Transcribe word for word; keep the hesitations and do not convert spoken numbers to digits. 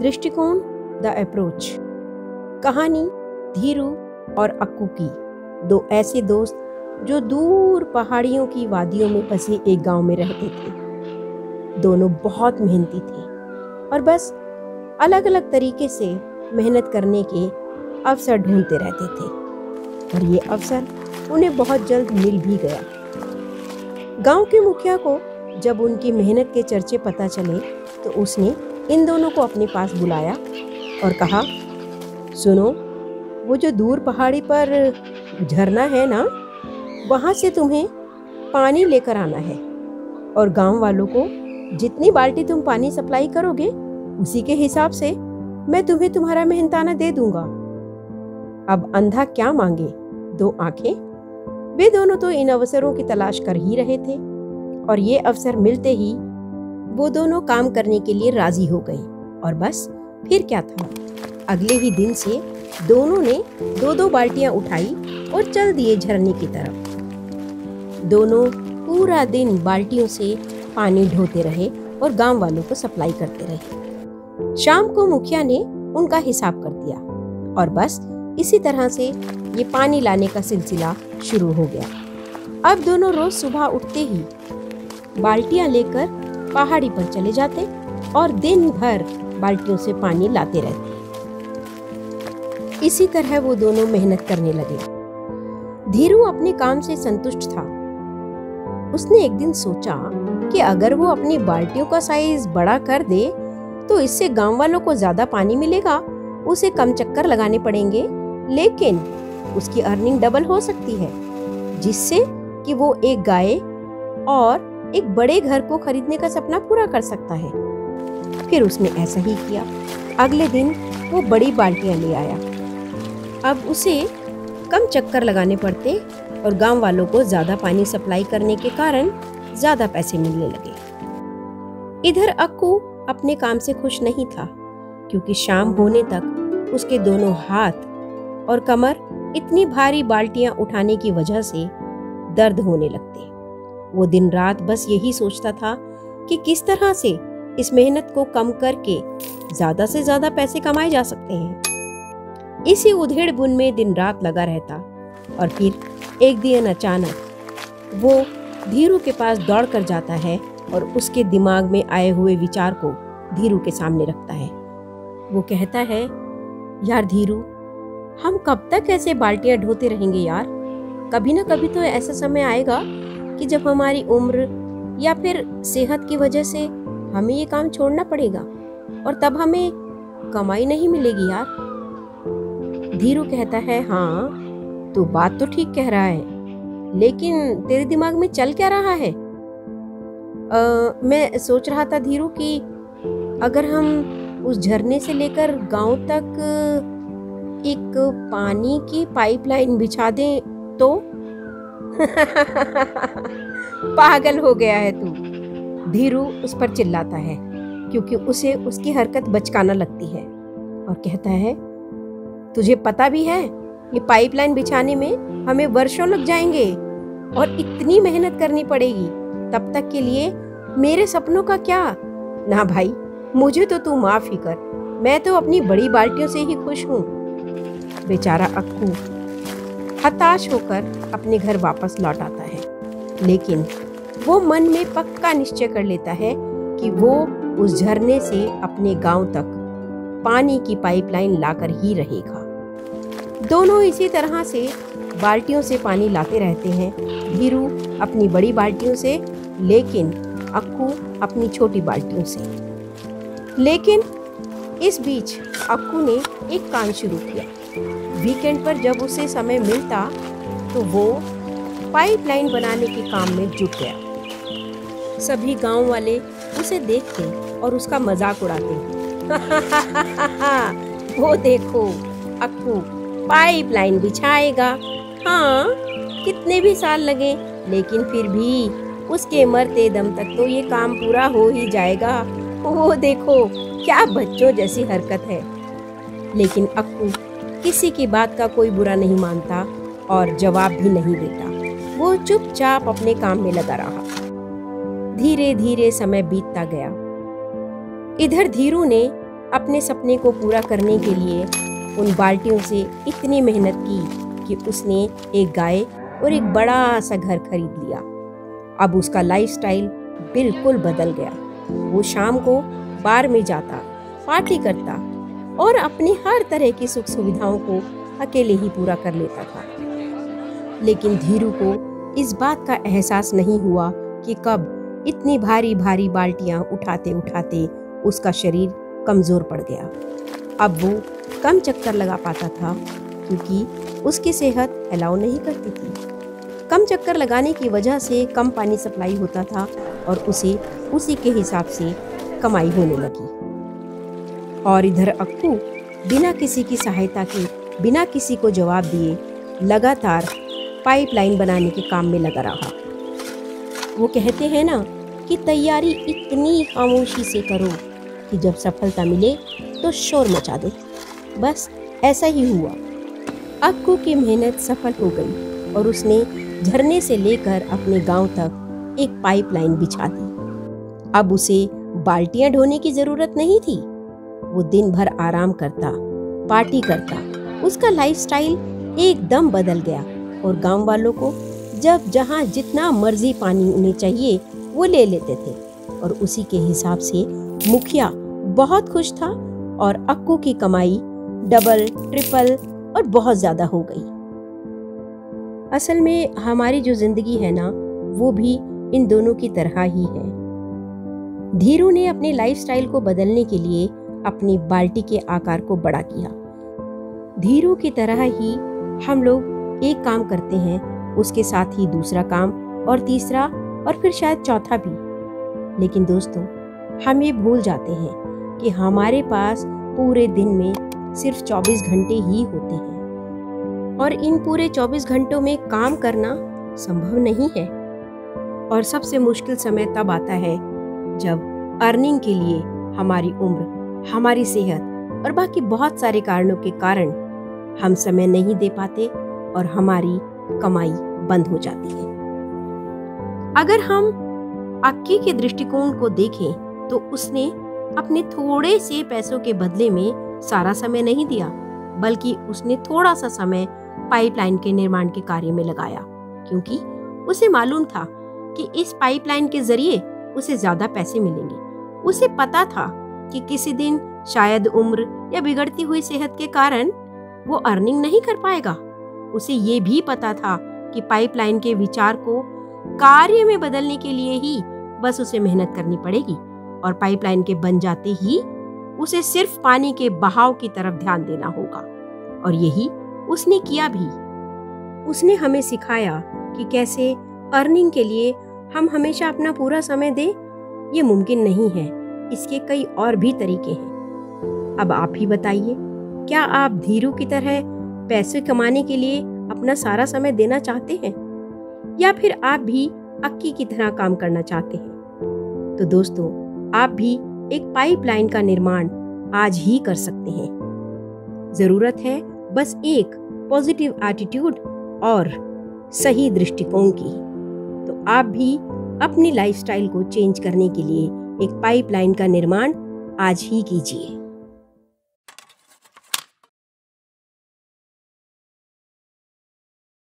दृष्टिकोण the approach. कहानी धीरू और अक्कू की, दो ऐसे दोस्त जो दूर पहाड़ियों की वादियों में बसे एक गांव में रहते थे। दोनों बहुत मेहनती थे और बस अलग अलग तरीके से मेहनत करने के अवसर ढूंढते रहते थे, और ये अवसर उन्हें बहुत जल्द मिल भी गया। गांव के मुखिया को जब उनकी मेहनत के चर्चे पता चले तो उसने इन दोनों को अपने पास बुलाया और कहा, सुनो, वो जो दूर पहाड़ी पर झरना है ना, वहाँ से तुम्हें पानी लेकर आना है और गांव वालों को जितनी बाल्टी तुम पानी सप्लाई करोगे उसी के हिसाब से मैं तुम्हें तुम्हारा मेहनताना दे दूंगा। अब अंधा क्या मांगे, दो आंखें। वे दोनों तो इन अवसरों की तलाश कर ही रहे थे और ये अवसर मिलते ही वो दोनों काम करने के लिए राजी हो गए। और बस फिर क्या था, अगले ही दिन से दोनों ने दो दो बाल्टियां उठाई और चल दिए झरने की तरफ। दोनों पूरा दिन बाल्टियों से पानी ढोते रहे और गांव वालों को सप्लाई करते रहे। शाम को मुखिया ने उनका हिसाब कर दिया और बस इसी तरह से ये पानी लाने का सिलसिला शुरू हो गया। अब दोनों रोज सुबह उठते ही बाल्टियां लेकर पहाड़ी पर चले जाते और दिन भर बाल्टियों से पानी लाते रहते। इसी तरह वो दोनों मेहनत करने लगे। धीरू अपने काम से संतुष्ट था। उसने एक दिन सोचा कि अगर वो अपनी बाल्टियों का साइज बड़ा कर दे तो इससे गांव वालों को ज्यादा पानी मिलेगा, उसे कम चक्कर लगाने पड़ेंगे, लेकिन उसकी अर्निंग डबल हो सकती है, जिससे कि वो एक गाय और एक बड़े घर को खरीदने का सपना पूरा कर सकता है। फिर उसने ऐसा ही किया। अगले दिन वो बड़ी बाल्टियां ले आया। अब उसे कम चक्कर लगाने पड़ते और गांव वालों को ज़्यादा पानी सप्लाई करने के कारण ज़्यादा पैसे मिलने लगे। इधर अक्कू अपने काम से खुश नहीं था, क्योंकि शाम होने तक उसके दोनों हाथ और कमर इतनी भारी बाल्टियां उठाने की वजह से दर्द होने लगते। वो दिन रात बस यही सोचता था कि किस तरह से इस मेहनत को कम करके ज्यादा से ज्यादा पैसे कमाए जा सकते हैं। इसी उधेड़ बुन में दिन रात लगा रहता और फिर एक दिन अचानक वो धीरू के पास दौड़ कर जाता है और उसके दिमाग में आए हुए विचार को धीरू के सामने रखता है। वो कहता है, यार धीरू, हम कब तक ऐसे बाल्टियाँ ढोते रहेंगे यार? कभी ना कभी तो ऐसा समय आएगा कि जब हमारी उम्र या फिर सेहत की वजह से हमें ये काम छोड़ना पड़ेगा और तब हमें कमाई नहीं मिलेगी यार। धीरू कहता है, हाँ तो बात तो ठीक कह रहा है, लेकिन तेरे दिमाग में चल क्या रहा है? आ, मैं सोच रहा था धीरू कि अगर हम उस झरने से लेकर गांव तक एक पानी की पाइपलाइन बिछा दें तो पागल हो गया है तू, धीरू उस पर चिल्लाता है, क्योंकि उसे उसकी हरकत बचकाना लगती है और कहता है, तुझे पता भी है ये पाइपलाइन बिछाने में हमें वर्षों लग जाएंगे और इतनी मेहनत करनी पड़ेगी। तब तक के लिए मेरे सपनों का क्या? ना भाई, मुझे तो तू माफ ही कर, मैं तो अपनी बड़ी बाल्टियों से ही खुश हूँ। बेचारा अक्कू हताश होकर अपने घर वापस लौट आता है, लेकिन वो मन में पक्का निश्चय कर लेता है कि वो उस झरने से अपने गांव तक पानी की पाइपलाइन लाकर ही रहेगा। दोनों इसी तरह से बाल्टियों से पानी लाते रहते हैं, धीरू अपनी बड़ी बाल्टियों से, लेकिन अक्कू अपनी छोटी बाल्टियों से। लेकिन इस बीच अक्कू ने एक काम शुरू किया। वीकेंड पर जब उसे समय मिलता तो वो पाइपलाइन बनाने के काम में जुट गया। सभी गांव वाले उसे देखते और उसका मजाक उड़ाते। वो देखो अक्कू पाइपलाइन बिछाएगा, हाँ कितने भी साल लगे, लेकिन फिर भी उसके मरते दम तक तो ये काम पूरा हो ही जाएगा। वो देखो क्या बच्चों जैसी हरकत है। लेकिन अक्कू किसी की बात का कोई बुरा नहीं मानता और जवाब भी नहीं देता। वो चुपचाप अपने काम में लगा रहा। धीरे धीरे समय बीतता गया। इधर धीरू ने अपने सपने को पूरा करने के लिए उन बाल्टियों से इतनी मेहनत की कि उसने एक गाय और एक बड़ा सा घर खरीद लिया। अब उसका लाइफस्टाइल बिल्कुल बदल गया। वो शाम को बार में जाता, पार्टी करता और अपनी हर तरह की सुख सुविधाओं को अकेले ही पूरा कर लेता था। लेकिन धीरू को इस बात का एहसास नहीं हुआ कि कब इतनी भारी भारी बाल्टियाँ उठाते उठाते उसका शरीर कमज़ोर पड़ गया। अब वो कम चक्कर लगा पाता था क्योंकि उसकी सेहत अलाउ नहीं करती थी। कम चक्कर लगाने की वजह से कम पानी सप्लाई होता था और उसे उसी के हिसाब से कमाई होने लगी। और इधर अक्कू बिना किसी की सहायता के, बिना किसी को जवाब दिए लगातार पाइपलाइन बनाने के काम में लगा रहा। वो कहते हैं ना कि तैयारी इतनी खामोशी से करो कि जब सफलता मिले तो शोर मचा दो। बस ऐसा ही हुआ। अक्कू की मेहनत सफल हो गई और उसने झरने से लेकर अपने गांव तक एक पाइपलाइन बिछा दी। अब उसे बाल्टियां ढोने की ज़रूरत नहीं थी। वो दिन भर आराम करता, पार्टी करता। उसका लाइफस्टाइल एकदम बदल गया और गांव वालों को जब जहां जितना मर्जी पानी उन्हें चाहिए वो ले लेते थे और उसी के हिसाब से मुखिया बहुत खुश था और अक्कू की कमाई डबल, ट्रिपल और बहुत ज़्यादा हो गई। असल में हमारी जो जिंदगी है ना, वो भी इन दोनों की तरह ही है। धीरू ने अपने लाइफस्टाइल को बदलने के लिए अपनी बाल्टी के आकार को बड़ा किया। धीरू की तरह ही हम लोग एक काम करते हैं, उसके साथ ही दूसरा काम और तीसरा और फिर शायद चौथा भी। लेकिन दोस्तों, हम ये भूल जाते हैं कि हमारे पास पूरे दिन में सिर्फ चौबीस घंटे ही होते हैं और इन पूरे चौबीस घंटों में काम करना संभव नहीं है। और सबसे मुश्किल समय तब आता है जब अर्निंग के लिए हमारी उम्र, हमारी सेहत और बाकी बहुत सारे कारणों के कारण हम समय नहीं दे पाते और हमारी कमाई बंद हो जाती है। अगर हम अक्की के दृष्टिकोण को देखें तो उसने अपने थोड़े से पैसों के बदले में सारा समय नहीं दिया, बल्कि उसने थोड़ा सा समय पाइपलाइन के निर्माण के कार्य में लगाया क्योंकि उसे मालूम था कि इस पाइपलाइन के जरिए उसे ज्यादा पैसे मिलेंगे। उसे पता था कि किसी दिन शायद उम्र या बिगड़ती हुई सेहत के कारण वो अर्निंग नहीं कर पाएगा। उसे ये भी पता था कि पाइपलाइन के विचार को कार्य में बदलने के लिए ही बस उसे मेहनत करनी पड़ेगी और पाइपलाइन के बन जाते ही उसे सिर्फ पानी के बहाव की तरफ ध्यान देना होगा। और यही उसने किया भी। उसने हमें सिखाया कि कैसे अर्निंग के लिए हम हमेशा अपना पूरा समय दें, ये मुमकिन नहीं है। इसके कई और भी तरीके हैं। अब आप ही बताइए, क्या आप धीरू की तरह पैसे कमाने के लिए अपना सारा समय देना चाहते हैं या फिर आप भी अक्की की तरह काम करना चाहते हैं? तो दोस्तों, आप भी एक पाइपलाइन का निर्माण आज ही कर सकते हैं। जरूरत है बस एक पॉजिटिव एटीट्यूड और सही दृष्टिकोण की। तो आप भी अपनी लाइफस्टाइल को चेंज करने के लिए एक पाइपलाइन का निर्माण आज ही कीजिए।